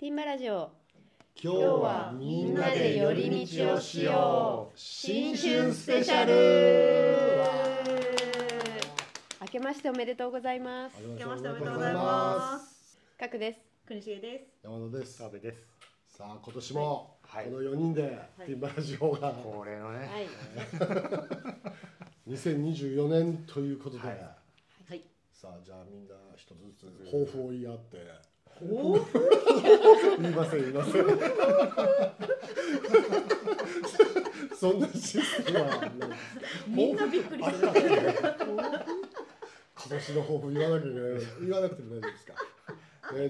ティンバラジオ、今日はみんなで寄り道をしよう新春スペシャル。明けましておめでとうございます。明けましておめでとうございます。かくです。国重です。山野です。澤部です。さあ今年も、はい、この4人でティンバラジオが、はい、恒例のね、はい、2024年ということで、はいはい、さあじゃあみんな一つずつ抱負を言い合って言いませんそんなシステムはみんなびっくりする今年の抱負言わなきゃいけない。言わなくても大丈夫ですか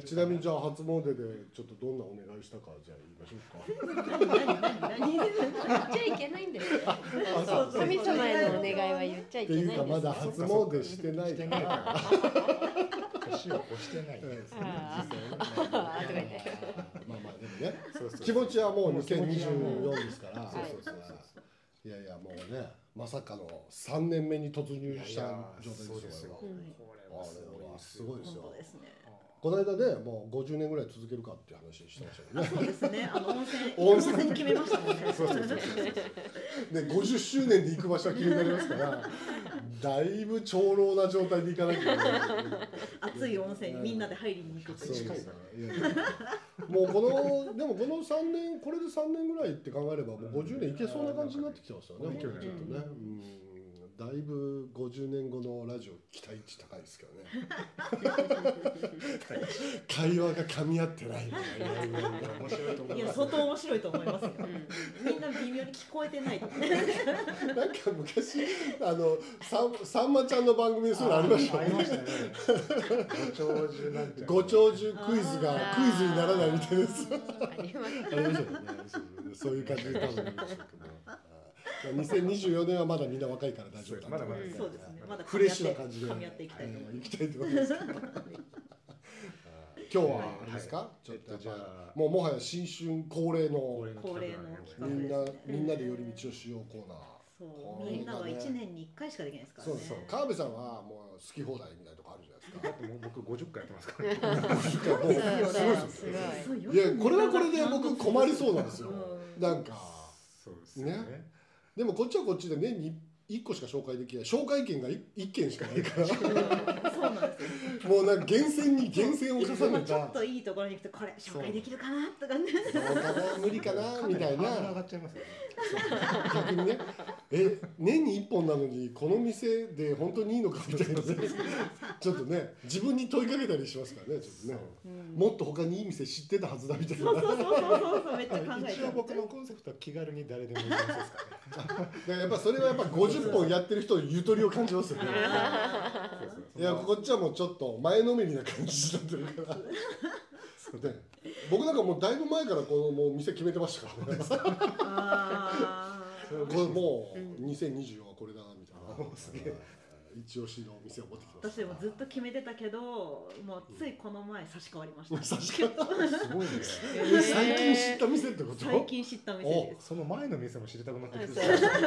ちなみにじゃあ初詣でちょっとどんなお願いしたかじゃあ言いましょうか言っちゃいけないんだよ神様へのお願いは言っちゃいけないんですっていうかまだ初�詣してないから年を越してないんですね。まあでもねそう気持ちはもう2024ですからそういやいやもうねまさかの3年目に突入した状態ですよ。これはすごいですよ。本当ですね。この間ね、もう50年ぐらい続けるかっていう話してましたよね。そうですね。温泉に決めましたもんね。そう50周年で行く場所は決められますから、だいぶ長老な状態で行かなきゃいけない。熱い温泉にみんなで入りに行くって近いから。もうこの3年、これで3年ぐらいって考えれば、もう50年いけそうな感じになってきてますよね。いけるちょっとね。だいぶ50年後のラジオ期待値高いですけどね会話が噛み合ってないいや相当面白いと思いますよみんな微妙に聞こえてないなんか昔さんまちゃんの番組でそういうのありましたよねご長寿クイズがクイズにならないみたいですありましたよねそういう感じで多分2024年はまだみんな若いから大丈夫だな。そうですね。まだフレッシュな感じで噛み合っていきたいと思います。今日はあれですか、はい、ちょっとじゃあもはや新春恒例のみんなで寄り道をしようコーナー。そうみんなは1年に1回しかできないですからね。そうそう。川辺さんはもう好き放題みたいなとこあるじゃないですか。僕50回やってますからね。50回もうすごいですよ。いやこれはこれで僕困りそうなんですよ。なんかそうですね。でもこっちはこっちで年に1個しか紹介できない紹介権が1件しかないからそうなんですよもうなんか厳選に厳選を重ねたちょっといいところに行くとこれ紹介できるかなとかね無理かなみたいな上がっちゃいますよね逆にね年に1本なのにこの店で本当にいいのかみたいなちょっとね自分に問いかけたりしますからねちょっとねもっと他にいい店知ってたはずだみたいなそうめっちゃ考えて一応僕のコンセプトは気軽に誰でもいいですからねだからやっぱそれはやっぱ50本やってる人のゆとりを感じますよねいやこっちはもうちょっと前のめりな感じになってるからで僕なんかもうだいぶ前からこのもう店決めてましたからねこれもう2024はこれだなみたいなすげえ一押しのお店を持ってきました。私もずっと決めてたけどもうついこの前差し替わりました。差し替わったすごいね最近知った店ってこと？最近知った店です。その前の店も知りたくなってくる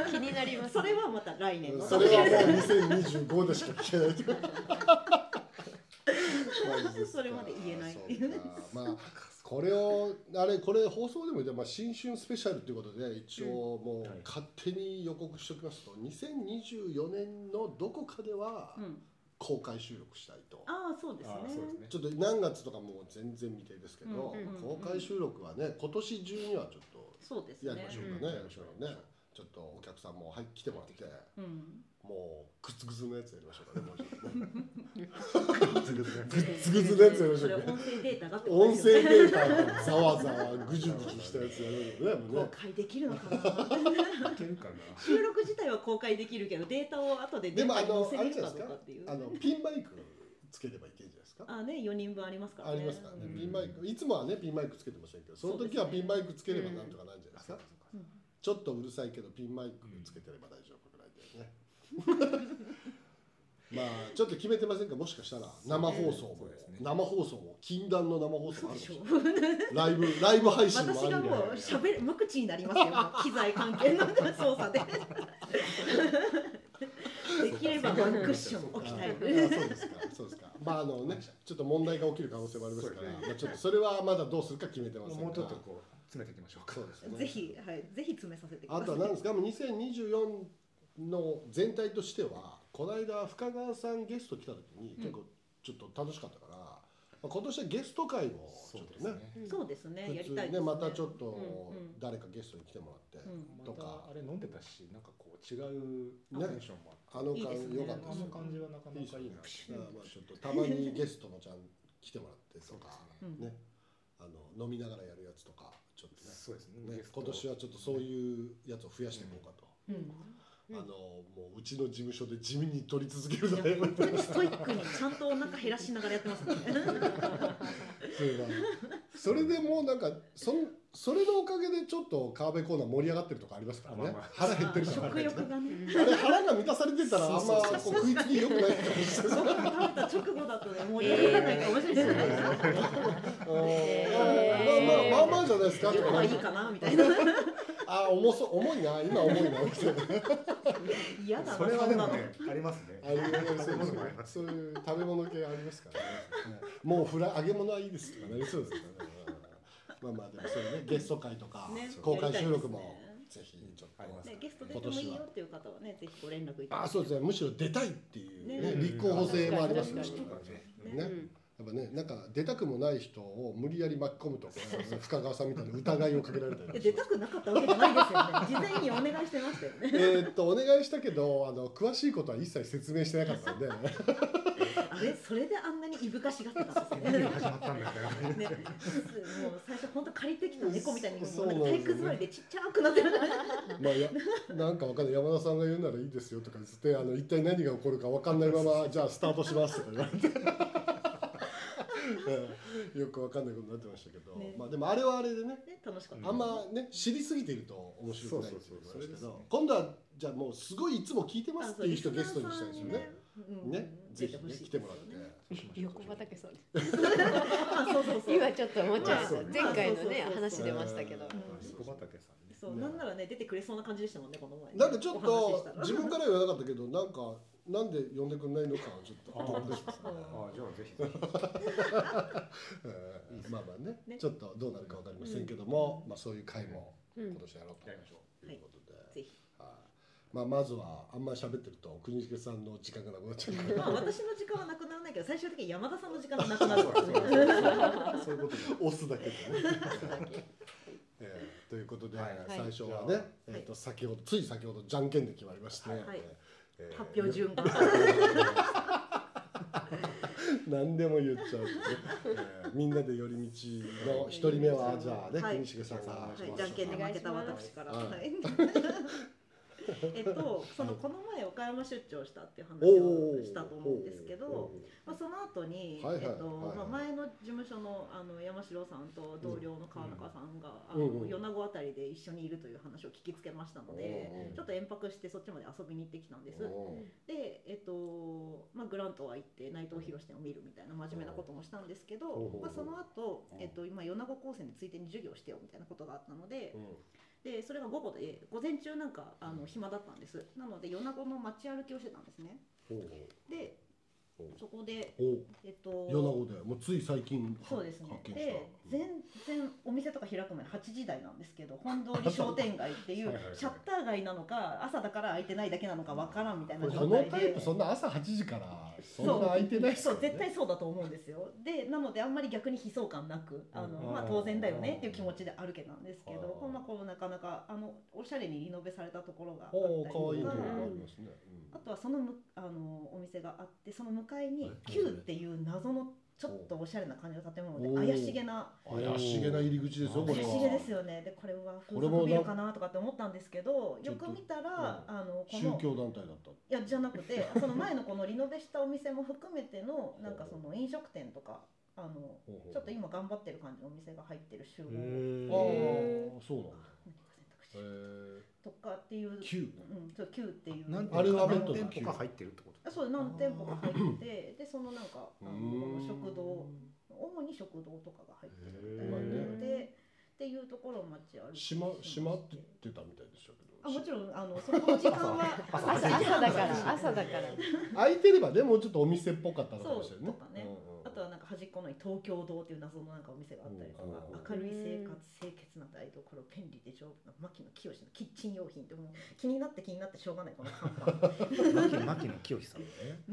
気になります。それはまた来年のそれはもう2025でしか聞けないそれまで言えないっていうこれ放送でも言って、新春スペシャルということで一応もう勝手に予告しておきますと、2024年のどこかでは公開収録したいと。ああそうですね。ちょっと何月とかもう全然未定ですけど、公開収録はね今年中にはちょっとやりましょうかね。ちょっとお客さんも来てもらって、もうグツグツのやつやりましょうかね。もうちょっとねグツグツのやつやりましょうかね。音声データがざわざわぐじゅぐじゅしたやつやるのね。公開できるのかな。収録自体は公開できるけどデータを後でデータに載せれるかとかっていう。ピンマイクつければいけるじゃないですか。あね4人分ありますからね。ありますからね。ピンマイクいつもはねピンマイクつけてませんけど、その時はピンマイクつければなんとかなんじゃないですか。ちょっとうるさいけどピンマイクつけてれば大丈夫くらいだよね。ちょっと決めてませんか。もしかしたら生放送も禁断の生放送あるでしょ。ライブ配信もある。私がもう無口になりますよ。機材関係の操作で。できればワンクッション置きたい。そうですか。まあね、ちょっと問題が起きる可能性もありますから、ね、まあ、ちょっとそれはまだどうするか決めてませんから、もうちょっとこう詰めていきましょうか。そうですね、ぜひ、はい、ぜひ詰めさせてください。あとは何ですか、2024の全体としては、この間深川さんゲスト来た時に結構ちょっと楽しかったから、まあ、今年はゲスト会もちょっとね、そうですね、やりたいですね。またちょっと誰かゲストに来てもらってとか、うんうん、またあれ飲んでたし、なんかこう違うテンションもあって、ね、良かったですよね。あの感じはなかなかいいな。まあちょっとたまにゲストもちゃん来てもらってとかね。飲みながらやるやつとかちょっと そうですね、今年はちょっとそういうやつを増やしていこうかと、うんうん、もううちの事務所で地味に取り続けるじゃないですか。ストイックにちゃんとお腹減らしながらやってますね。それでもうなんかそれのおかげでちょっと川辺コーナー盛り上がってるとかありますからね。まあまあ、腹減ってるから、ね、食欲がね、腹が満たされてたらあんまこう食いつき良くないってことですよね。食べた直後だとね、盛り上がらないかもしれない。まあまあまあじゃないですか。今はいいかなみたいな。あ、重いな、今重いなみたいな。嫌だな。それはでもね、ありますね。そういう食べ物系ありますからね。もう揚げ物はいいですとかなりそうですからね。まあまあでもそうね、ゲスト会とか、ね、公開収録もぜひちょっと、ね、ゲスト出てもいいよっていう方はね、ぜひご連絡いただいて。あ、そうですね、むしろ出たいっていう、ね、立候補性もありますね。やっぱね、なんか出たくもない人を無理やり巻き込むとか、深川さんみたいな疑いをかけられたり。出たくなかったわけじゃないですよね。事前にお願いしてましたよね。お願いしたけど、詳しいことは一切説明してなかったので。それであんなにいぶかしがってたんですね。始まったんだからね。もう最初本当借りてきた猫みたいに体育座りでちっちゃくなってる。まあなんかわかんない、山田さんが言うならいいですよとか言って、一体何が起こるかわかんないままじゃあスタートしますとか言われて。よくわかんないことになってましたけど、ね、まあでもあれはあれでね、楽しかった。あんまね、知りすぎていると面白くないですけど、今度はじゃあもうすごいいつも聞いてますっていう人ゲストにしたいですよね。ね、ぜひね来てもらって。横畑さん。今ちょっともうちょっと前回のね話出ましたけど。横畑さんね。そう、なんならね出てくれそうな感じでしたもんね、この前。なんかちょっと自分から言わなかったけど、なんかなんで呼んでくれないのかちょっと思ってしまった。ああ、じゃあぜひぜひ。まあまあね、ちょっとどうなるかわかりませんけども、まあそういう会も今年やろうということで。ぜひ。まあ、まずはあんまり喋ってると国重さんの時間がなくなっちゃうから、まあ、私の時間はなくならないけど、最終的に山田さんの時間がなくなるからそういうことで押すだけでねということで、はい、最初はね、つい先ほどじゃんけんで決まりまして、はい、発表順番何でも言っちゃう、ねみんなで寄り道の1人目はじゃあね、国重さんがじゃんけんで負けた私から、この前岡山出張したっていう話をしたと思うんですけど、まあ、その後に前の事務所の山城さんと同僚の川中さんが米子あたりで一緒にいるという話を聞きつけましたので、ちょっと延泊してそっちまで遊びに行ってきたんです。で、まあ、グラントは行って内藤博士展を見るみたいな真面目なこともしたんですけど、まあ、その後、今米子高専でついでに授業してよみたいなことがあったので、でそれが午後で、午前中なんか暇だったんです。なので米子の街歩きをしてたんですね。でそこで米子でもうつい最近そうですね。で全然お店とか開く前の8時台なんですけど、本通り商店街っていうシャッター街なのか、朝だから開いてないだけなのかわからんみたいな状態で、このタイプそんな朝8時からそんな開いてないですよね。そう絶対そうだと思うんですよ。でなのであんまり逆に悲壮感なく、まあ、当然だよねっていう気持ちで歩けたんですけど、まあ、こうなかなかおしゃれにリノベされたところがあったりとか、あとはそのお店があって、その向かいに Q っていう謎のちょっとおしゃれな感じの建物で、怪しげな入り口ですよ。これは怪しげですよね。でこれは風俗ビルかなとかって思ったんですけど、よく見たら宗教団体だった。いやじゃなくて、その前のこのリノベしたお店も含めてのなんかその飲食店とかちょっと今頑張ってる感じのお店が入ってる集合。ああそうなんだ。とかっていう Q っていうアルファベット何店舗か入ってるってこと。そう何店舗か入ってて、でそのなんか食堂、主に食堂とかが入ってるみたいなのでっていうところを街歩いて、閉まってたみたいでしたけど、あもちろんその時間は朝だから開いてればね、もうちょっとお店っぽかったかもしれないね。端っこの東京堂っていう謎のなんかお店があったりとか、明るい生活清潔な台所ペンリで丈夫な牧野清のキッチン用品ってもう気になってしょうがないこの看板牧野清さん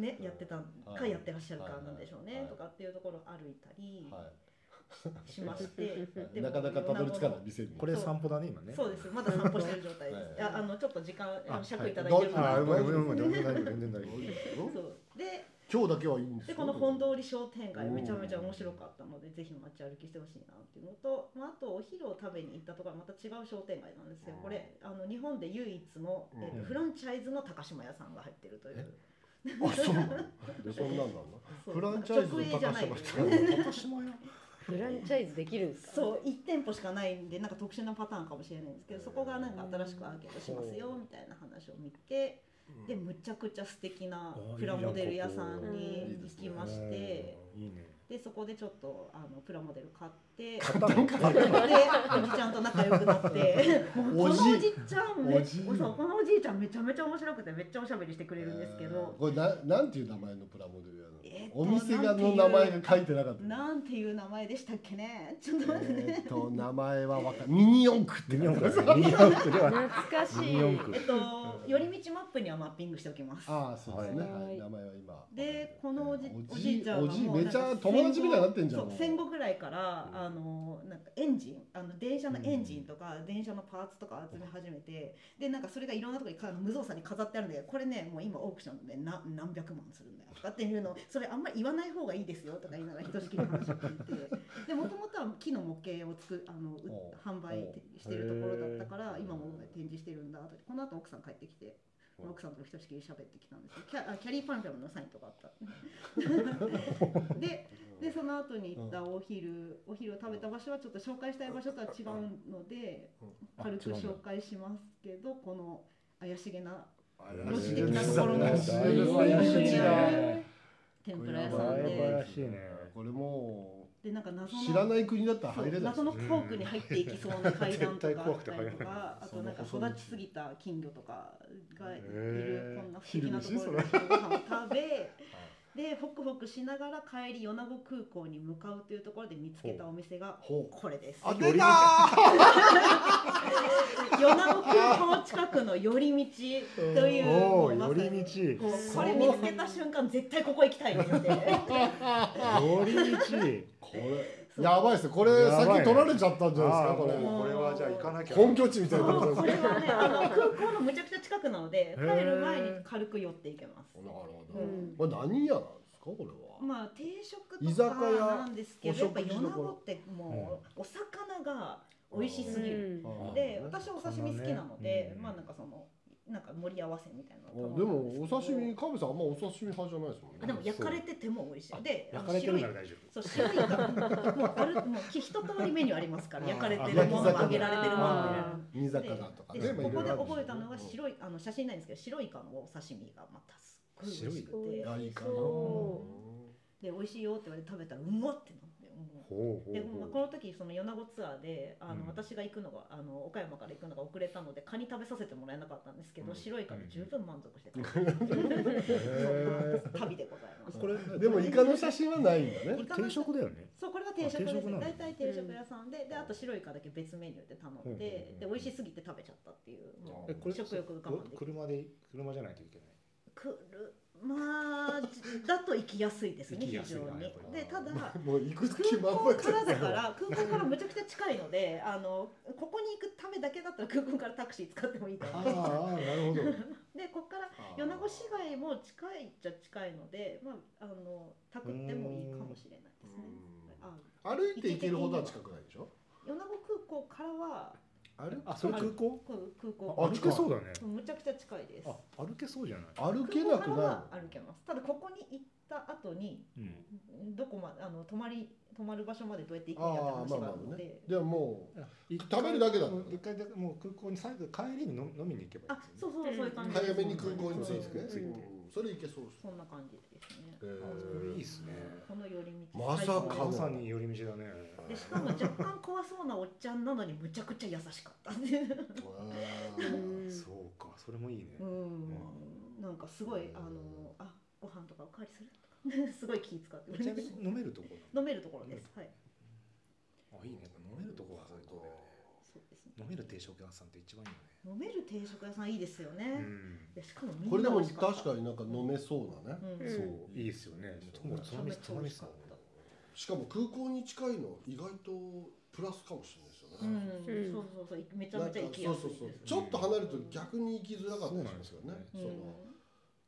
ねやってたかやってらっしゃるかなんでしょうねとかっていうところを歩いたりしましてなかなかたどり着かない店に。これ散歩だね今ね。そうですまだ散歩してる状態です。ちょっと時間尺いただいてるのでで今日だけはいいんですよ。でこの本通り商店街めちゃめちゃ面白かったのでぜひ街歩きしてほしいなっていうのと、まあ、あとお昼を食べに行ったところはまた違う商店街なんですよ。これ日本で唯一の、フランチャイズの高島屋さんが入ってるというあ、そうなんでそんなんなんだフランチャイズの高島屋フランチャイズできるんですか。そう1店舗しかないんでなんか特殊なパターンかもしれないんですけど、そこがなんか新しくアーケードしますよみたいな話を見てでむちゃくちゃ素敵なプラモデル屋さんに行きましてでそこでちょっとプラモデル買っておじちゃんと仲良くなってこのおじいちゃんめちゃめちゃ面白くてめっちゃおしゃべりしてくれるんですけど、これなんていう名前のプラモデル屋なの、お店がの名前が書いてなかったなんていう名前でしたっけねちょっと待ってね名前はわかミニ四駆って懐かしい寄り道マップにはマッピングしておきます。ああそうですね名前は今でこのおじいちゃんがもうめちゃ友達みたいになってんじゃん。戦後ぐらいからなんかエンジン電車のエンジンとか電車のパーツとか集め始めてでなんかそれがいろんなとこに無造作に飾ってあるんだけどこれねもう今オークションで何百万するんだよとかっていうのをそれあんまり言わない方がいいですよとか言いながらひとしきり話を聞いてでもともとは木の模型を販売してるところだったから今も展示してるんだとこの後奥さん帰ってきて奥さんとひとしきり喋ってきたんですけどキャリーパンフレットのサインとかあったでその後に行ったお昼を食べた場所はちょっと紹介したい場所とは違うので軽く紹介しますけどこの怪しげな路地的なところの天ぷら屋さんでこれもでなんか知らない国だったら入れない謎のフォークに入っていきそうな階段とかあったりとかあとなんか育ちすぎた金魚とかがいるこんな不思議なところでご飯を食べでホクホクしながら帰り米子空港に向かうというところで見つけたお店がこれです。あ、出た米子空港近くの寄り道という寄り道これ見つけた瞬間絶対ここ行きたいですよね寄り道これやばいですね。これ先取られちゃったんじゃないですか。これはじゃあ行かなきゃ本拠地みたいなことですね。これはね空港のむちゃくちゃ近くなので帰る前に軽く寄っていけます。なるほど。これ何屋なんですかこれは。まあ定食とかなんですけどやっぱ米子ってもうお魚が美味しすぎる。で私はお刺身好きなのでまあなんかその。なんか盛り合わせみたいなのでもお刺身カブさんあんまお刺身派じゃないですもんね。でも焼かれてても美味しいで白いそう白いからもう一通りメニューありますから焼かれてるもの揚げられてるもの煮魚とかね。ここで覚えたのは白い写真ないんですけど白いイカのお刺身がまたすっごい美味しくてで美味しいよって言われて食べたらうまってなってでこの時その米子ツアーで私が行くのが岡山から行くのが遅れたのでカニ食べさせてもらえなかったんですけど白いカニ十分満足してた、旅でございます。これでもイカの写真はないんだね。定食だよね。そうこれは定食です。大体定食屋さんであと白いカだけ別メニューで頼んでで美味しすぎて食べちゃったっていう食欲我慢できる。車じゃないといけない。まあだと行きやすいですね非常に。でただ空港からむちゃくちゃ近いのでここに行くためだけだったら空港からタクシー使ってもいいかな。でここから米子市街も近いっちゃ近いのでまあタクってもいいかもしれないですね。歩いて行けるほどは近くないでしょ。米子空港からは。あ、それ空港歩けそうだね。むちゃくちゃ近いです。あ、歩けそうじゃない。歩けなくなる。歩けます。ただここに行った後に、どこまで泊まる場所までどうやって行くんやって話があるので。でももう食べるだけだ。一回もう空港に最後帰りに飲みに行けばいい。あ、そうそういう感じ。早めに空港に着いて。それ行けそうです。そんな感じですね。いいですね。この寄り道。まさかまさに寄り道だね。でしかも若干怖そうなおっちゃんなのにむちゃくちゃ優しかった。そうか、それもいいね。なんかすごいご飯とかおかわりするとか。すごい気使ってます。ちなみに飲めるところ、飲めるところです。はい。あ、いいね。飲めるところは最高だよね。そうですね。飲める定食屋さんって一番いいよね。飲める定食屋さんいいですよね。いや、しかもみんなこれでも確かになんか飲めそうだね。そういいですよね。しかも空港に近いの意外とプラスかもしれないですよね。そうそうそう、めちゃめちゃ行きやすい。ちょっと離れると逆に行きづらかったりしますよね。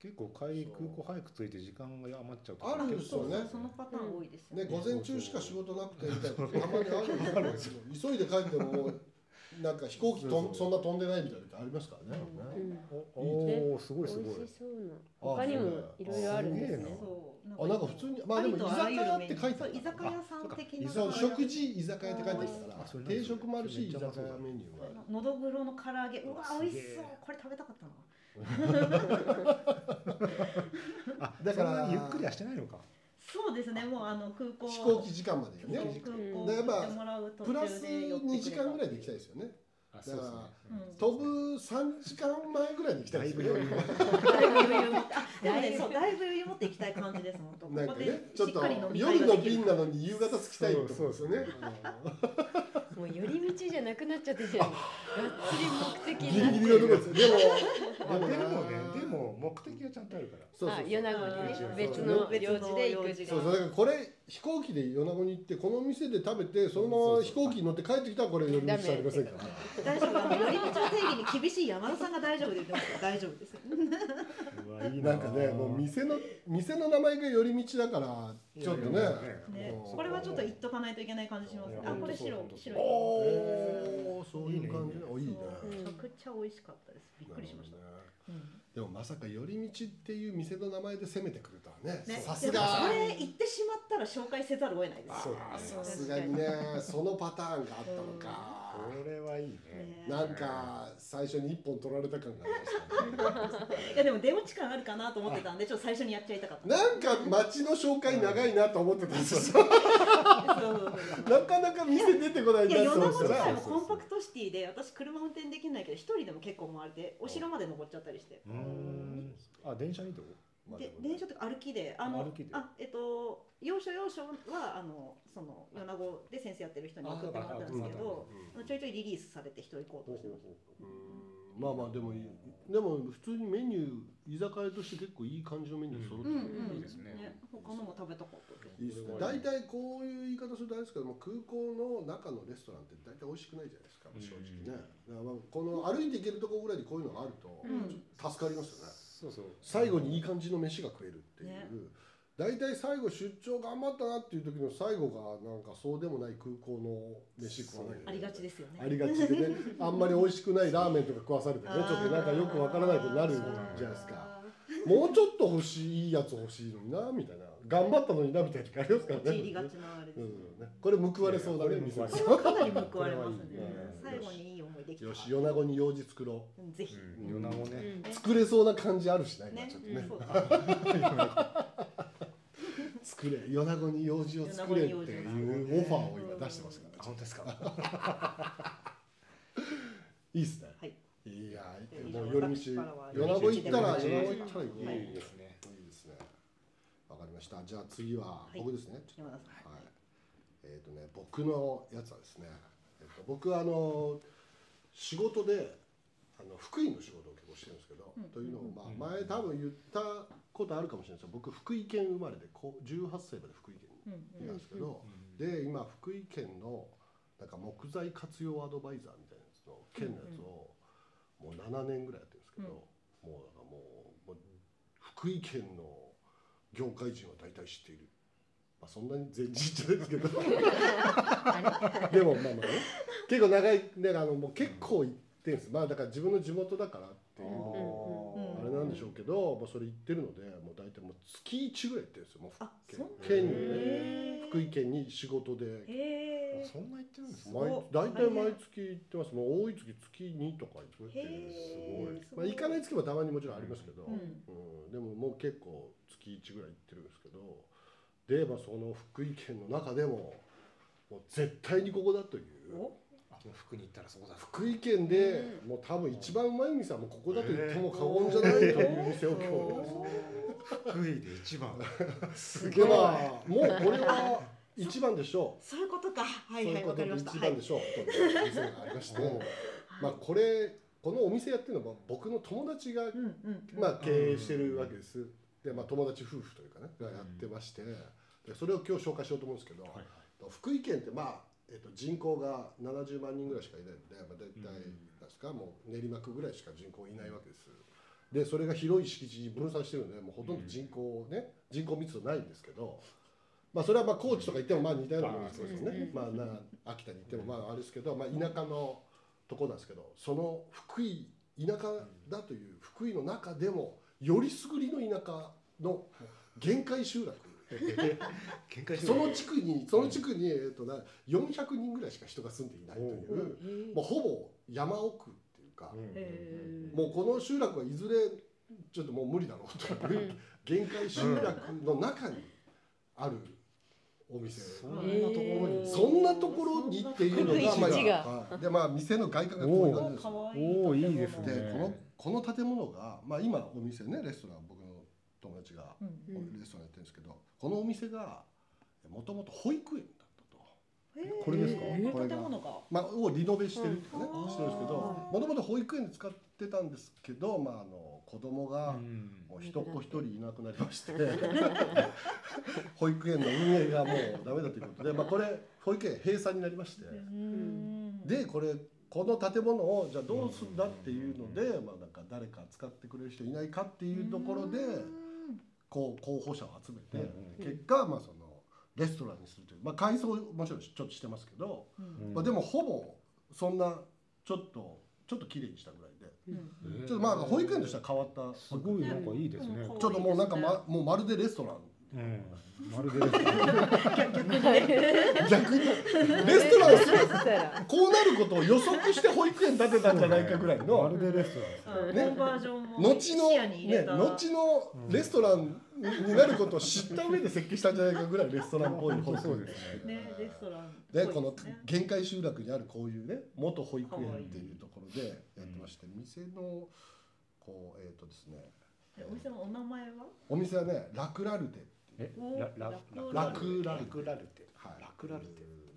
結構空港早く着いて時間が余っちゃうとかあるんですよね。そのパターン多いですよね。午前中しか仕事なくてみたいなたまにあるんですよ。急いで帰ってもなんか飛行機そんな飛んでないみたいなのありますからね。おお、すごいすごい。美味しそうな。他にもいろいろあるんですね。あ、なんか普通に、まあでも居酒屋って書いてある。居酒屋さん的な。食事居酒屋って書いてあるから、定食もあるし居酒屋メニューもある。のどぐろの唐揚げ、うわ美味しそう。これ食べたかったな。あ、だからゆっくりはしてないのか。そうですね、もう空港飛行機時間までね。だからプラス2時間ぐらいで行きたいですよね。だから飛ぶ3時間前ぐらいに行きたいですよね。だいぶ余裕持って行きたい感じですもん。なんかね、ちょっと夜の便なのに夕方着きたいと。そうですよね。もう寄り道じゃなくなっちゃってて、がっつり目的になってる。でも目的はちゃんとあるから。そう、米子に別の領地で行く時間。そう、だからこれ飛行機で米子に行ってこの店で食べてそのまま飛行機に乗って帰ってきたらこれ寄り道されませんから。大丈夫。寄り道の定義に厳しい山田さんが大丈夫で言ってますから大丈夫です。なんかね、もう店の名前が寄り道だからちょっとね。これはちょっと言っとかないといけない感じしますね。あ、これ白い。おー、そういう感じ。いいね。めちゃくちゃ美味しかったです。びっくりしました。でもまさか寄り道っていう店の名前で攻めてくるとはね。さすが。それ言ってしまったら紹介せざるを得ないです。さすがにね、そのパターンがあったのか。これはいいね。なんか最初に一本取られた感がありました。いやでも出落ち感あるかなと思ってたんで、ちょっと最初にやっちゃいたかった。なんか街の紹介長いなと思ってたんですよ。なかなか店出てこないんだそうですよね。いや、米子自体もコンパクトシティで、私車運転できないけど一人でも結構回れて、お城まで登っちゃったりして。あ、電車移動？で、電車とか歩きで、要所はその米子で先生やってる人に送ってもらったんですけど、ちょいちょいリリースされて一人行こうとしてました。まあまあでもいい。でも普通にメニュー居酒屋として結構いい感じのメニュー揃ってる。いいですね。他のも食べたかった。いいですね。大体こういう言い方するとあれですけども、空港の中のレストランって大体美味しくないじゃないですか。正直ね。だからこの歩いて行けるところぐらいでこういうのがあると助かりますよね。そうそう。最後にいい感じの飯が食えるっていう。大体最後出張頑張ったなっていう時の最後がなんかそうでもない空港の飯食わないで、ね、ありがちですよね。ありがちでね、あんまり美味しくないラーメンとか食わされてね、ちょっとなんかよくわからないことになるじゃないですか。もうちょっといいやつ欲しいのになみたいな、頑張ったのになみたいな時ありますからね。陥りがちなあれですよね。これ報われそうだね。これはかなり報われますね。最後にいい思いできた。よし、米子に用事作ろう。ぜひ。米子ね。作れそうな感じあるしないな、ちょっとね。作れ、米子に用事を作れっていうオファーを今出してますから。本当ですか。いいですね。はい。いや、もう夜道、米子行ったら、いいですね。いいですね。わかりました。じゃあ次は僕ですね。はい。僕のやつはですね。僕は仕事で福井の仕事を結構してるんですけど、というのをまあ前多分言ったことあるかもしれないですけど、僕福井県生まれで18歳まで福井県にいたんですけど、で今福井県のなんか木材活用アドバイザーみたいなやつの県のやつをもう7年ぐらいやってるんですけど、もう福井県の業界人は大体知っている。まあそんなに全人じゃないですけど、でもまあまあ結構長いね、もう結構行ってんです。まあだから自分の地元だからっていうあれなんでしょうけど、まあそれ行ってるので、もう大体もう月1ぐらい行ってるんですよ。もう県にね、福井県に仕事で。そんな行ってるんですか。大体毎月行ってます。もう多い月2とか行ってる。すごい。まあ行かない月もたまにもちろんありますけど、でももう結構月1ぐらい行ってるんですけど。で、その福井県の中でも、もう絶対にここだという福井に行ったらそこだ。福井県でもう多分一番うまい店はもうここだと言っても過言じゃないという店を今日福井で一番すげえ。もうこれは一番でしょう。そういうことか。はいはい、わかりました。一番でしょう。はい、店がありまして、まあこのお店やってるのは僕の友達がまあ経営してるわけです。でまあ友達夫婦というかねがやってまして、それを今日紹介しようと思うんですけど、福井県ってまあ人口が70万人ぐらいしかいないので、まあ、大体確かもう練馬区ぐらいしか人口いないわけです。でそれが広い敷地に分散してるので、もうほとんど人口ね、人口密度ないんですけど、まあそれはまあ高知とか行ってもまあ似たようなものですよね。まあ秋田に行ってもまああれですけど、まあ田舎のとこなんですけど、その福井田舎だという福井の中でもよりすぐりの田舎の限界集落。その地区に400人ぐらいしか人が住んでいないという、もうほぼ山奥っていうか、もうこの集落はいずれちょっともう無理だろうという限界集落の中にあるお店、そんなところにっていうのがまあでまあ店の外観がこうなんです。おおいいですね。この建物がまあ今お店ねレストラン僕の友達がレストランやってるんですけど、このお店がもともと保育園だったと。これですか？これが建物がまあをリノベしてるってねしてるんですけど、もともと保育園で使ってたんですけど、まあ子供がもう一子一人いなくなりまして、保育園の運営がもうダメだということで、まあこれ保育園閉鎖になりまして、でこの建物をじゃあどうするんだっていうので、まあなんか誰か使ってくれる人いないかっていうところで。こう候補者を集めて、結果まあそのレストランにするという、まあ改装もちろんちょっとしてますけど、まあでもほぼそんなちょっと綺麗にしたぐらいで、ちょっとまあ保育園としては変わった。すごいなんかいいですね。ちょっともうなんかもうまるでレストラン。まるでレストラン。逆にレストランをするこうなることを予測して保育園建てたんじゃないかぐらいのまるでレストラン。ね。後のレストランになることを知った上で設計したんじゃないかぐらいレストランっぽい保育園ですね。でこの限界集落にあるこういうね元保育園っていうところでやってまして、店のこうですね。お店のお名前は？お店はねラクラルテっていうラクラルテ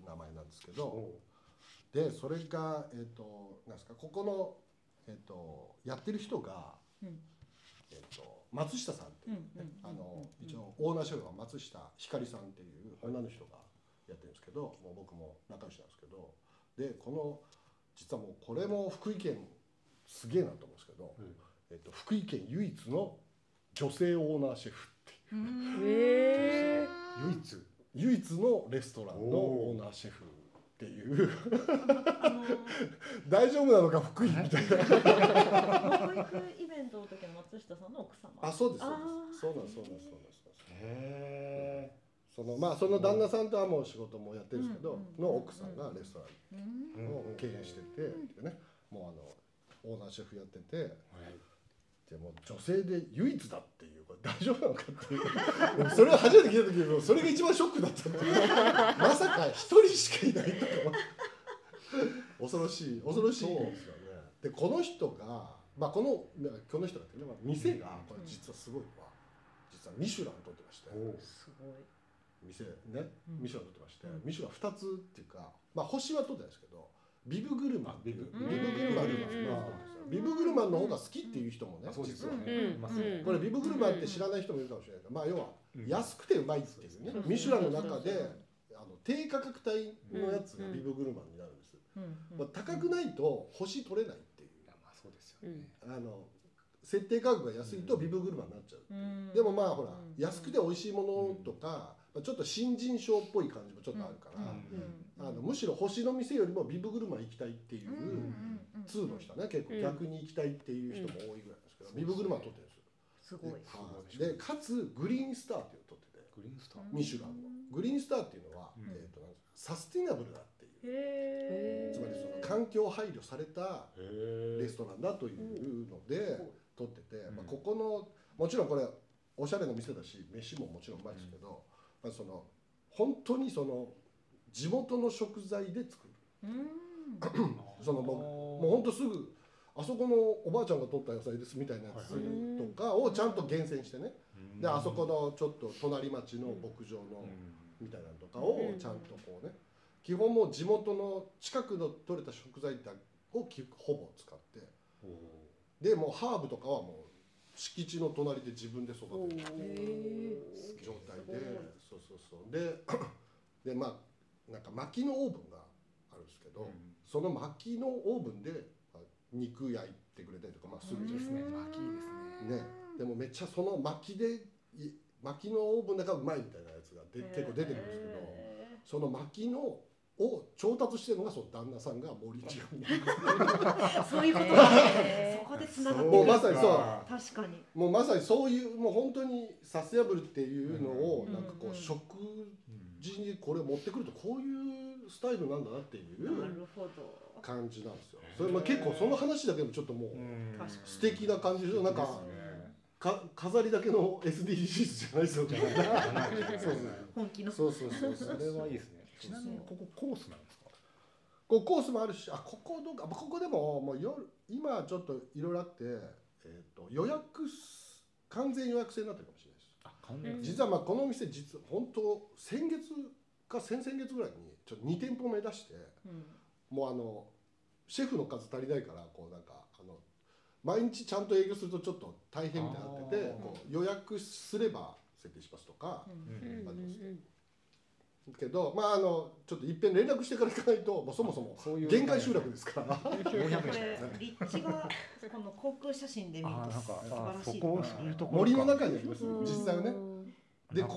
名前なんですけど、でそれがなんですかここのやってる人が松下さんっていうね、一応オーナーシェフは松下ひかりさんっていう女の人がやってるんですけど、もう僕も仲良しなんですけど、でこの実はもうこれも福井県すげえなと思うんですけど、福井県唯一の女性オーナーシェフっていう唯一のレストランのオーナーシェフっていう大丈夫なのか福井みたいな。保育イベントの時の松下さんの奥様。あ、そうですそうです。へえ。その旦那さんとはもう仕事もやってるんですけど、の奥さんがレストランを経営しててっていうね、もうオーナーシェフやってて。でも女性で唯一だっていうこれ大丈夫なのかっていうそれを初めて聞いた時にそれが一番ショックだったっていうまさか一人しかいないとか恐ろしいですよね。でこの人だけどね、店がこれ実はすごいのは実はミシュラン取ってまして、すごい店ねミシュラン取ってまして、ミシュラン2つっていうか、まあ星は取ってないですけど。ビブグルマンの方が好きっていう人もね、実はね、これビブグルマンって知らない人もいるかもしれないけど、まあ要は安くてうまいっていうね、ミシュランの中で低価格帯のやつがビブグルマンになるんです。高くないと星取れないっていう、そうですよね、設定価格が安いとビブグルマンになっちゃうっていう。でもまあほら安くて美味しいものとかちょっと新人賞っぽい感じもちょっとあるから、むしろ星の店よりもビブグルマン行きたいっていう通の人ね、結構逆に行きたいっていう人も多いぐらいですけど、ビブグルマン取ってるんですよ。すごい。でかつグリーンスターっていうのを取ってて、ミシュランのグリーンスターっていうのはサスティナブルだっていう、つまりその環境配慮されたレストランだというので取ってて、ここのもちろんこれおしゃれな店だし飯ももちろんうまいですけど。本当にその地元の食材で作るそのもうほんとすぐあそこのおばあちゃんが取った野菜ですみたいなやつとかをちゃんと厳選してね、であそこのちょっと隣町の牧場のみたいなのとかをちゃんとこうね、基本もう地元の近くの取れた食材をほぼ使って、でもうハーブとかはもう敷地の隣で自分で育てるっていう状態で、そうそうそうでまあなんか薪のオーブンがあるんですけど、その薪のオーブンで肉焼いてくれたりとか、まあするんですね。薪ですね。ね、でもめっちゃその薪のオーブンだからうまいみたいなやつが結構出てくるんですけど、その薪のを調達してるのがその旦那さんが森千代にそういうことだね。そこで繋がってる。もうまさにそう。確かに。もうまさにそういうもう本当にサステナブルっていうのをなんかこう食事にこれ持ってくるとこういうスタイルなんだなっていう感じなんですよ。それまあ結構その話だけでもちょっともう素敵な感じでなんか。飾りだけの SDGs じゃないですよね。本気の。そうそうそう。それはいいですね。ちなみにここコースなんですか。こうコースもあるし、あここどうか、ここでももう今ちょっといろいろあって、予約完全予約制になってるかもしれないです。あ完全。実はまあこのお店本当先月か先々月ぐらいにちょっと2店舗目出して、もうシェフの数足りないからこうなんか毎日ちゃんと営業するとちょっと大変みたいになってて、こう予約すれば設定しますとか、けどまあちょっと一遍連絡してから行かないと、まあ、そもそも限界集落ですから。これ立地がこの航空写真で見ると素晴らしい。森の中にあります実際はね。でこ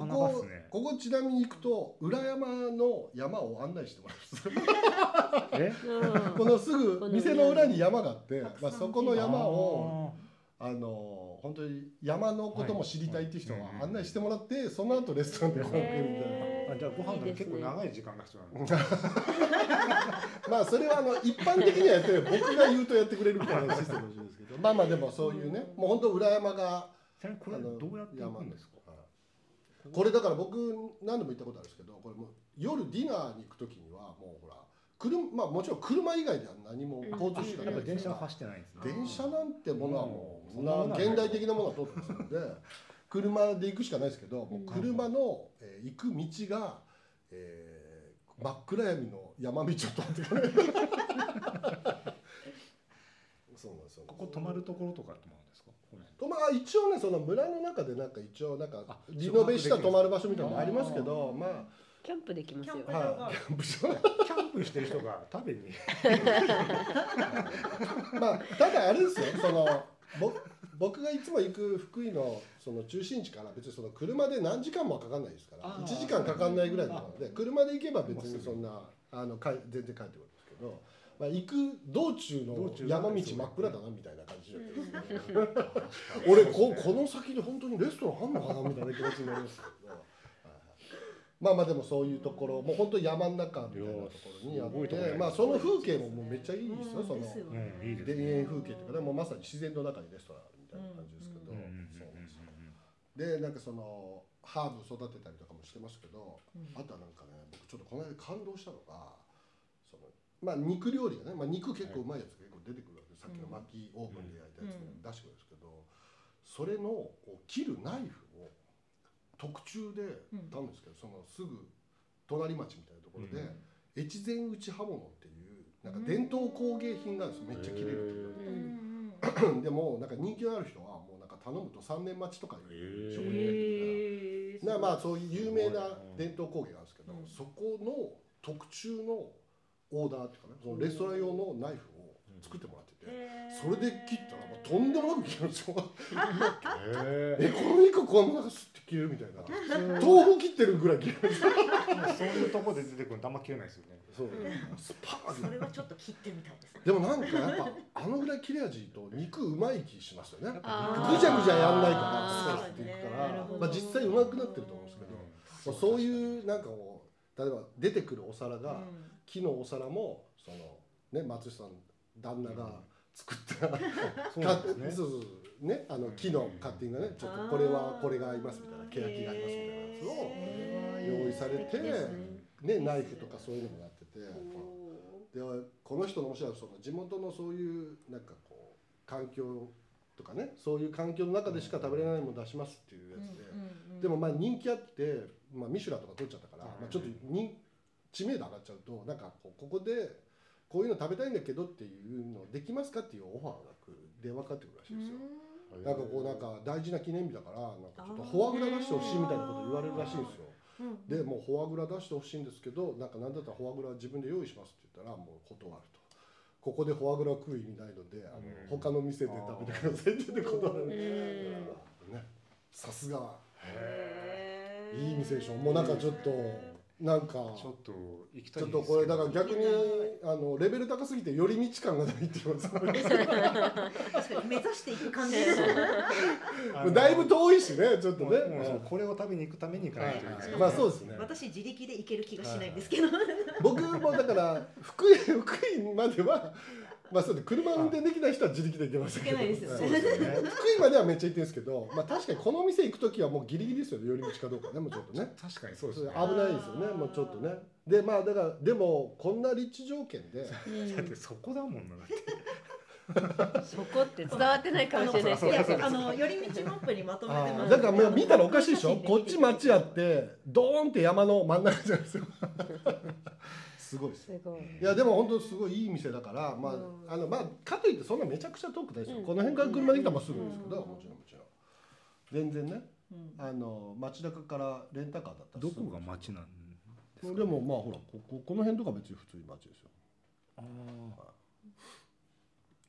こちなみに行くと裏山の山を案内してもらいます。このすぐ店の裏に山があって、まあそこの山を本当に山のことも知りたいっていう人は案内してもらって、その後レストランでご飯食えるみたいな。じゃあご飯が結構長い時間が必要なんです。まあそれは一般的にはやってる。僕が言うとやってくれるみたいなシステムなんですけど、まあまあでもそういうね、もう本当裏山がこれどうやって行くんですか。これだから僕何度も言ったことあるんですけど、これもう夜ディナーに行くときにはもうほらまあもちろん車以外では何も交通手段ないですから、電車は走ってないんですね。電車なんてものはもうそんな現代的なものは通ってますので車で行くしかないですけど、もう車の行く道が真っ暗闇の山道を通ってくる。そうなんですよ。ここ泊まるところとかってもあるんですか。まあ一応ねその村の中でなんか一応なんかリノベした泊まる場所みたいなのありますけど、まあキャンプできますよ。はい、キャンプしてる人が食べに。まあただあれですよ。僕がいつも行く福井のその中心地から別にその車で何時間もかかんないですから、1時間かかんないぐらいなので車で行けば別にそんな全然帰ってくるんですけど。まあ、行く道中の山道真っ暗だなみたいな感じで、俺この先で本当にレストランあんのかなみたいな気持ちになりますけど、まあまあでもそういうところもう本当に山の中みたいなところにあって、まあその風景もめっちゃいいですよ。その田園風景とかね、もうまさに自然の中にレストランあるみたいな感じですけど、そうでなんかそのハーブ育てたりとかもしてますけど、あとはなんかね僕ちょっとこの間感動したのが。まあ肉料理がね、まあ、肉結構うまいやつが結構出てくるわけで、さっきの薪オーブンで焼いたやつも出してくるんですけど、それの切るナイフを特注で頼むんですけど、そのすぐ隣町みたいなところで越前打刃物っていうなんか伝統工芸品があるんですよ。めっちゃ切れるっていうでもなんか人気のある人はもうなんか頼むと3年待ちとかいう商品みたいな、まあそういう有名な伝統工芸なんですけど、そこの特注のオーダーっていうかね、そのレストラン用のナイフを作ってもらってて、それで切ったらとんでもなく切るんですよ。この肉こんなすって切れるみたいな、豆腐切ってるぐらい切れる。そういうとこで出てくるのあんま切れないですよね。そう。スパー。それはちょっと切ってみたいですね。でもなんかやっぱあのぐらい切れ味と肉うまい気しますよね。ぐじゃぐじゃやんないからスパッていくから、まあ実際うまくなってると思うんですけど、そういうなんかを例えば出てくるお皿が木のお皿もそのね松下さん旦那が作ったね木のカッティングがね、ちょっとこれはこれが合いますみたいなケヤキが合いますみたいなやつを用意されてね、ナイフとかそういうのもやってて、でこの人のおっしゃるその地元のそういうなんかこう環境とかね、そういう環境の中でしか食べれないもの出しますっていうやつで、でもまあ人気あって、まあ、ミシュランとか取っちゃったから、まあ、ちょっと知名度上がっちゃうとなんかこうここでこういうの食べたいんだけどっていうのできますかっていうオファーが来る電話かかってくるらしいですよ。なんかこうなんか大事な記念日だからなんかちょっとフォアグラ出してほしいみたいなこと言われるらしいんですよ。でもうフォアグラ出してほしいんですけど、なんか何だったらフォアグラ自分で用意しますって言ったらもう断ると。ここでフォアグラ食う意味ないので、他の店で食べてくださいって断るね。さすがいい店でしょ。もうなんかちょっとなんかちょっと行きたいんですけど、ちょっとこれだから逆にレベル高すぎて寄り道感がないって言われてます。目指していく感じです。だいぶ遠いしね、ちょっとね。これを食べに行くために行かないといけない。まあそうですね。私自力で行ける気がしないんですけど。僕もだから福井まではまあそうで車運転できない人は自力で行けませんけど。行けないですよね。福井まではめっちゃ行ってるんですけど、まあ確かにこの店行くときはもうギリギリですよね。寄り道かどうかね、もうちょっとね。確かにそうですね。危ないですよね。もうちょっとね。でまあだからでもこんな立地条件で。だってそこだもんな。そこって伝わってないかもしれない。寄り道マップにまとめてます。だから見たらおかしいでしょ。こっち町あってドーンって山の真ん中じゃないですよ。すごいです。いやでも本当すごいいい店だから、まあまあかといってそんなめちゃくちゃ遠くないですよ。この辺から車で来たらまっすぐですけど、もちろん全然ね、街中からレンタカーだったらどこが街なんですか。でもまあほらこの辺とか別に普通に街ですよ。ああ。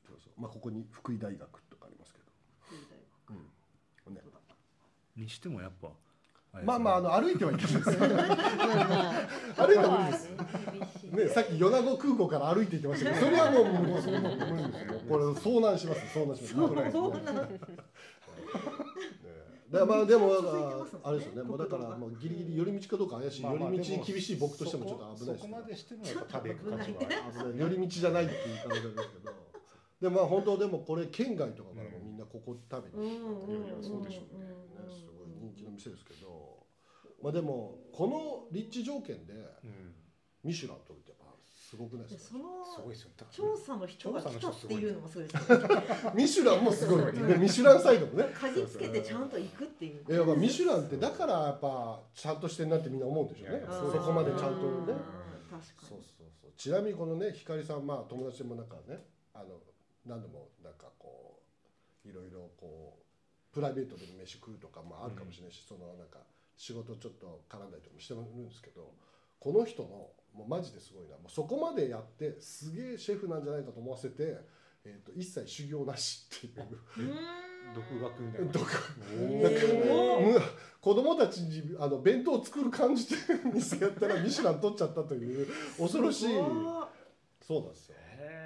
そうそう。まあここに福井大学とかありますけど。福井大学。うん。ね。にしてもやっぱ。まあまあ歩いてはいけないです。歩いては無理です。ね、さっき米子空港から歩いて行きましたけど、それはもうそんな無理ですよ。これ遭難します。だまあでもあれですよね。もうだからもうギリギリ寄り道かどうか怪しい。寄り道に厳しい僕としてもちょっと危ないです。そこまでしても食べ行く価値は危ない。寄り道じゃないっていう感じなんですけど。でまあ本当でもこれ県外とかからもみんなここ食べに来た。いやいやそうでしょうね。すごい人気の店ですけど、まあでもこの立地条件でミシュラン取るってやっぱすごくないですか。その調査の人が来たっていうのもすごいですよね。ミシュランもすごい。ミシュランサイドもね。鍵つけてちゃんと行くっていう。いやまあミシュランってだからやっぱちゃんとしてんなってみんな思うんでしょうね。そこまでちゃんとね。そう。ちなみにこのねひかりさんまあ友達でもなんかね何度もなんかこういろいろこう。プライベートで飯食うとかもあるかもしれないし、そのなんか仕事ちょっと絡んだりとかもしてるんですけど、この人のもうマジですごいな、もうそこまでやってすげえシェフなんじゃないかと思わせて、一切修行なしっていう独学みたいな。子供たちに弁当を作る感じで店やったらミシュラン取っちゃったという恐ろしい。そうなんですよ。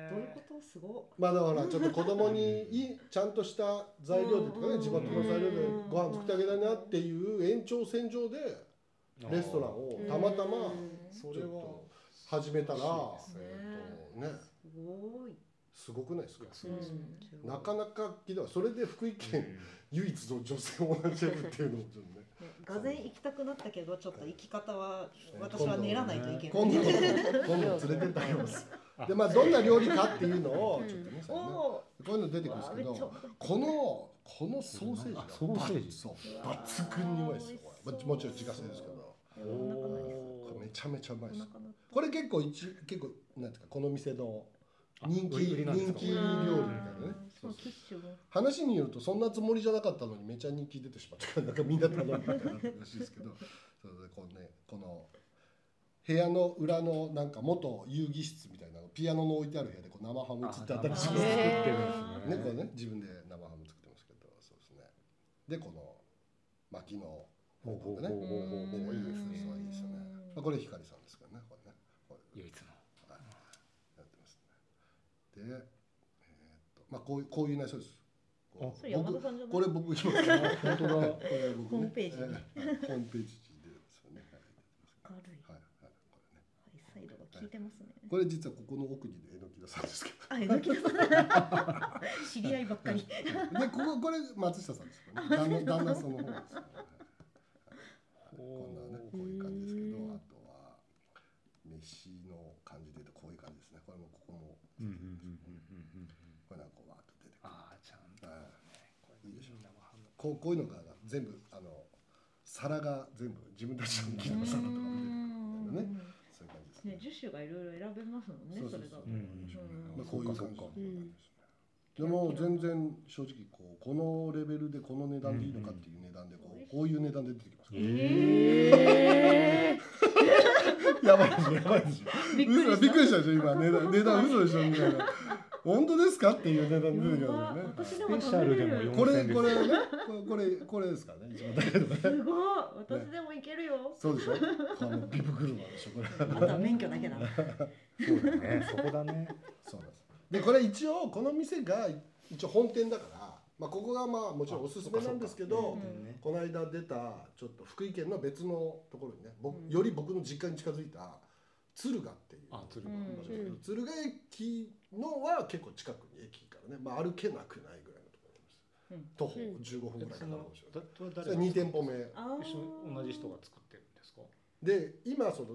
どういうことすごい。まあだからちょっと子供にちゃんとした材料でとかね地元の材料でご飯作ってあげたいなっていう延長線上でレストランをたまたまちょっと始めたらねすごくないですか。なかなか聞いたわ。それで福井県唯一の女性オーナーシェフっていうのもちょっとね。がぜん行きたくなったけどちょっと行き方は私は練らないといけない。今度連れてってあげます。でまあ、どんな料理かっていうのをちょっとね、こういうの出てくるんですけど、このソーセージが抜群にうまいですよ。もちろん自家製ですけど、めちゃめちゃうまいです。これ結構なんていうかこの店の人気料理みたいなね。話によるとそんなつもりじゃなかったのにめちゃ人気出てしまったからなんかみんな頼むみたいならしいですけど、それでこの部屋の裏のなんか元遊戯室みたいなピアノの置いてある部屋でこう生ハムつってあったりします。ね、これね自分で生ハム作ってますけど、そうですね。でこの薪の方がね、いいですね。そういいですよね。これひかりさんですからね。これね。唯一の。やってますね。で、こういう内装です。これ僕本当だ。ホームページ。ホームページでですよね。はい。聞いてますね。これ実はここの奥にえのきださんですけど。あ、えのきださん。知り合いばっかり。で、これ松下さんですかね。旦那その方ですね。こんなね、こういう感じですけど、あとは飯の感じでこういう感じですね。ここういうのが全部皿が全部自分たちの木の皿とかも出てくるみたいなね、そういう感じですね。樹種がいろいろ選べますもんね。それがこういう感じでも全然正直このレベルでこの値段でいいのかっていう値段でこういう値段で出てきます。やばいですよ、やばいですよ。びっくりしたでしょ今値段嘘でしょみたいな。本当ですかっていう値段出てきますよね。スペシャルでも4000円。これですかね。一番大変な。すごい。私でもいけるよ。そうでしょ。ビブグルマでしょこれ。あとは免許だけだ。そうだね。そこだね。そうなんです。でこれ一応この店が一応本店だから、まあ、ここがまあもちろんおすすめなんですけど、この間出たちょっと福井県の別のところにね、より僕の実家に近づいた敦賀っていう、敦賀駅のは結構近くに駅からね、まあ、歩けなくないぐらいのところです。徒歩15分ぐらいかかるんですよね。2店舗目同じ人が作ってるんですか？で今その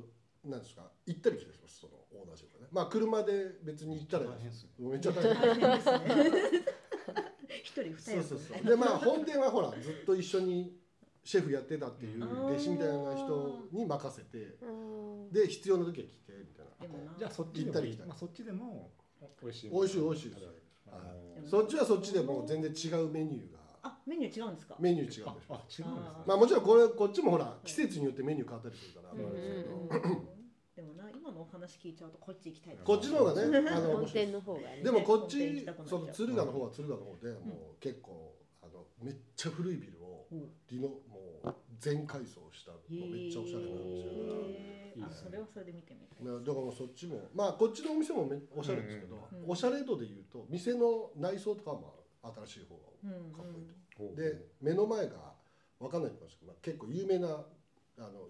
なんですか行ったり来たりします。そのオーナーションがね、まあ車で別に行ったらめっちゃ大変です一人二人そうそうそうでまあ本店はほらずっと一緒にシェフやってたっていう弟子みたいな人に任せてで必要な時は来てみたいな。じゃあそっち行ったり来たり、まあ、そっちでも美味しい美味しいですよ。そっちはそっちでも全然違うメニューが。あ、メニュー違うんですか？メニュー違うんです。あ、違うんです。まあもちろんこっちもほら季節によってメニュー変わったりするから。でもな今のお話聞いちゃうとこっち行きたい。こっちの方がね、本店の方が。でもこっちその敦賀の方は敦賀の方でもう結構めっちゃ古いビルをもう全改装しためっちゃおしゃれなお店だから。あ、それはそれで見てみたい。だからそっちもまあこっちのお店もおしゃれですけど、おしゃれ度でいうと店の内装とかも新しい方がかっこいいと。で目の前がわかんないと思いますけど、結構有名な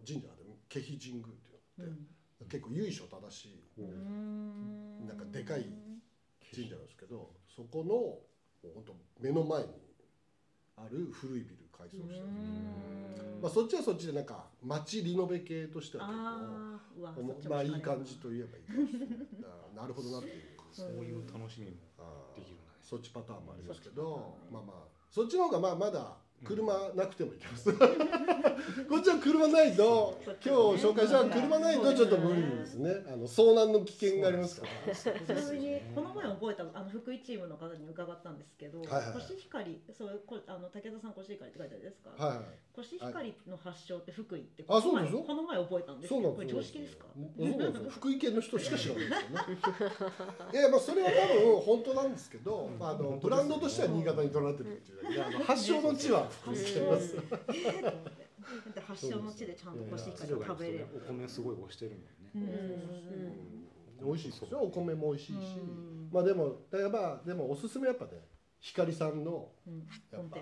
神社がある気比神宮っていうのって結構由緒正しいなんかでかい神社なんですけど、そこの本当目の前にある古いビル改装して、まあそっちはそっちでなんか町リノベ系としては結構まあいい感じといえばいい感じ。なるほどなっていう。そういう楽しみもできる。そっちパターンもありますけど、まあまあそっちの方がまあまだ車なくてもいけます、うん、こっちは車ないと、今日紹介した車ないとちょっと無理ですね。遭難の危険がありますから。ちなみにこの前覚えた福井チームの方に伺ったんですけど、コシヒカリ、竹田さんコシヒカリって書いてあるんですか？コシヒカリの発祥って福井ってこの前覚えたんですけど、これ常識ですか？福井県の人しか知らないですよね。いや、まあそれは多分本当なんですけど、ブランドとしては新潟にとられてるっていうだけで、発祥の地は発祥の地でちゃんとコシヒカリを食べれる。お米すごい推してるもんね。美味しいですよ。お米も美味しいし、まあでもだからまあでもおすすめやっぱね、ひかりさんのやっぱ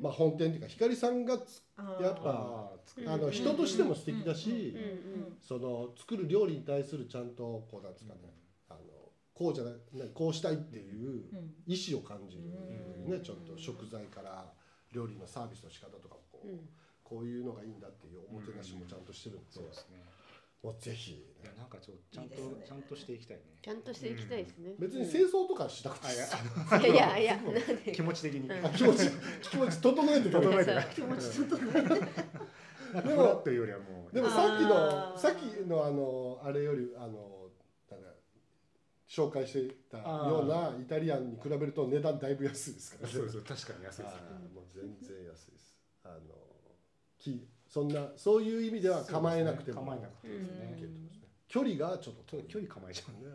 まあ本店っていうか、ひかりさんがやっぱ人としても素敵だし、その作る料理に対するちゃんとこうなんですかね、こうじゃないこうしたいっていう意思を感じるね。ちょっと食材から料理のサービスの仕方とかもこういうのがいいんだっていうおもてなしもちゃんとしてるんで、もうぜひなんかちゃんとしていきたいね。ちゃんとしていきたいですね。別に清掃とかしなくて、いや気持ち的に気持ち整えて気持ち整えて。でもっていうよりはもう、でもさっきのあれより紹介してたようなイタリアンに比べると値段だいぶ安いですからね。そう確かに安いです。もう全然安いです。そういう意味では構えなくても。構えなくてですね。距離がちょっと距離構えちゃうんで。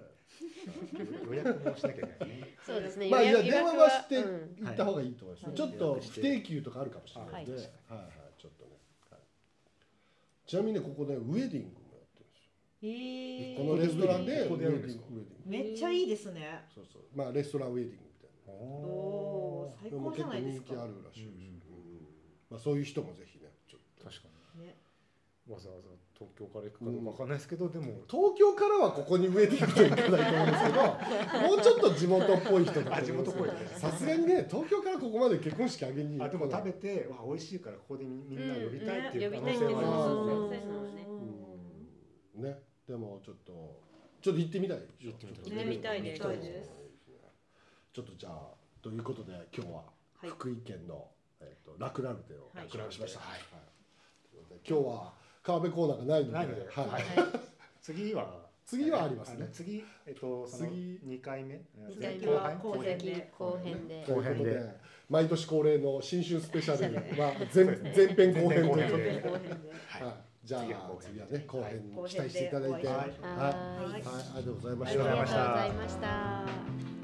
予約もしなきゃいけないね。そうですね。まあじゃあ電話はして行った方がいいと思います。ちょっと不定休とかあるかもしれないんで。はいはいちょっとね。ちなみにここでウェディング。このレストランでウェディング、めっちゃいいですね。そうそう、まあレストランウェディングみたいな。おお、最高じゃないですか。結構人気あるらしいです。まあそういう人もぜひね、ちょっと確かにね。わざわざ東京から行くかどうかわかんないですけど、でも東京からはここにウェディングと行かないと思うんですけど、もうちょっと地元っぽい人だと思うんですけど、さすがにね東京からここまで結婚式あげに。あ、でも食べてわ美味しいからここでみんな呼びたいっていう可能性はありますね。ね、でもちょっと行ってみたい。行ってみたいです。ちょっとじゃあということで今日は福井県の楽なる手を楽なるしました。はい、今日は川辺コーナーがないので、はい、次はありますね。次2回目、次は後編で毎年恒例の新春スペシャルは前編後編ということで、じゃあ次はね後編に期待していただいて、はい、ありがとうございました。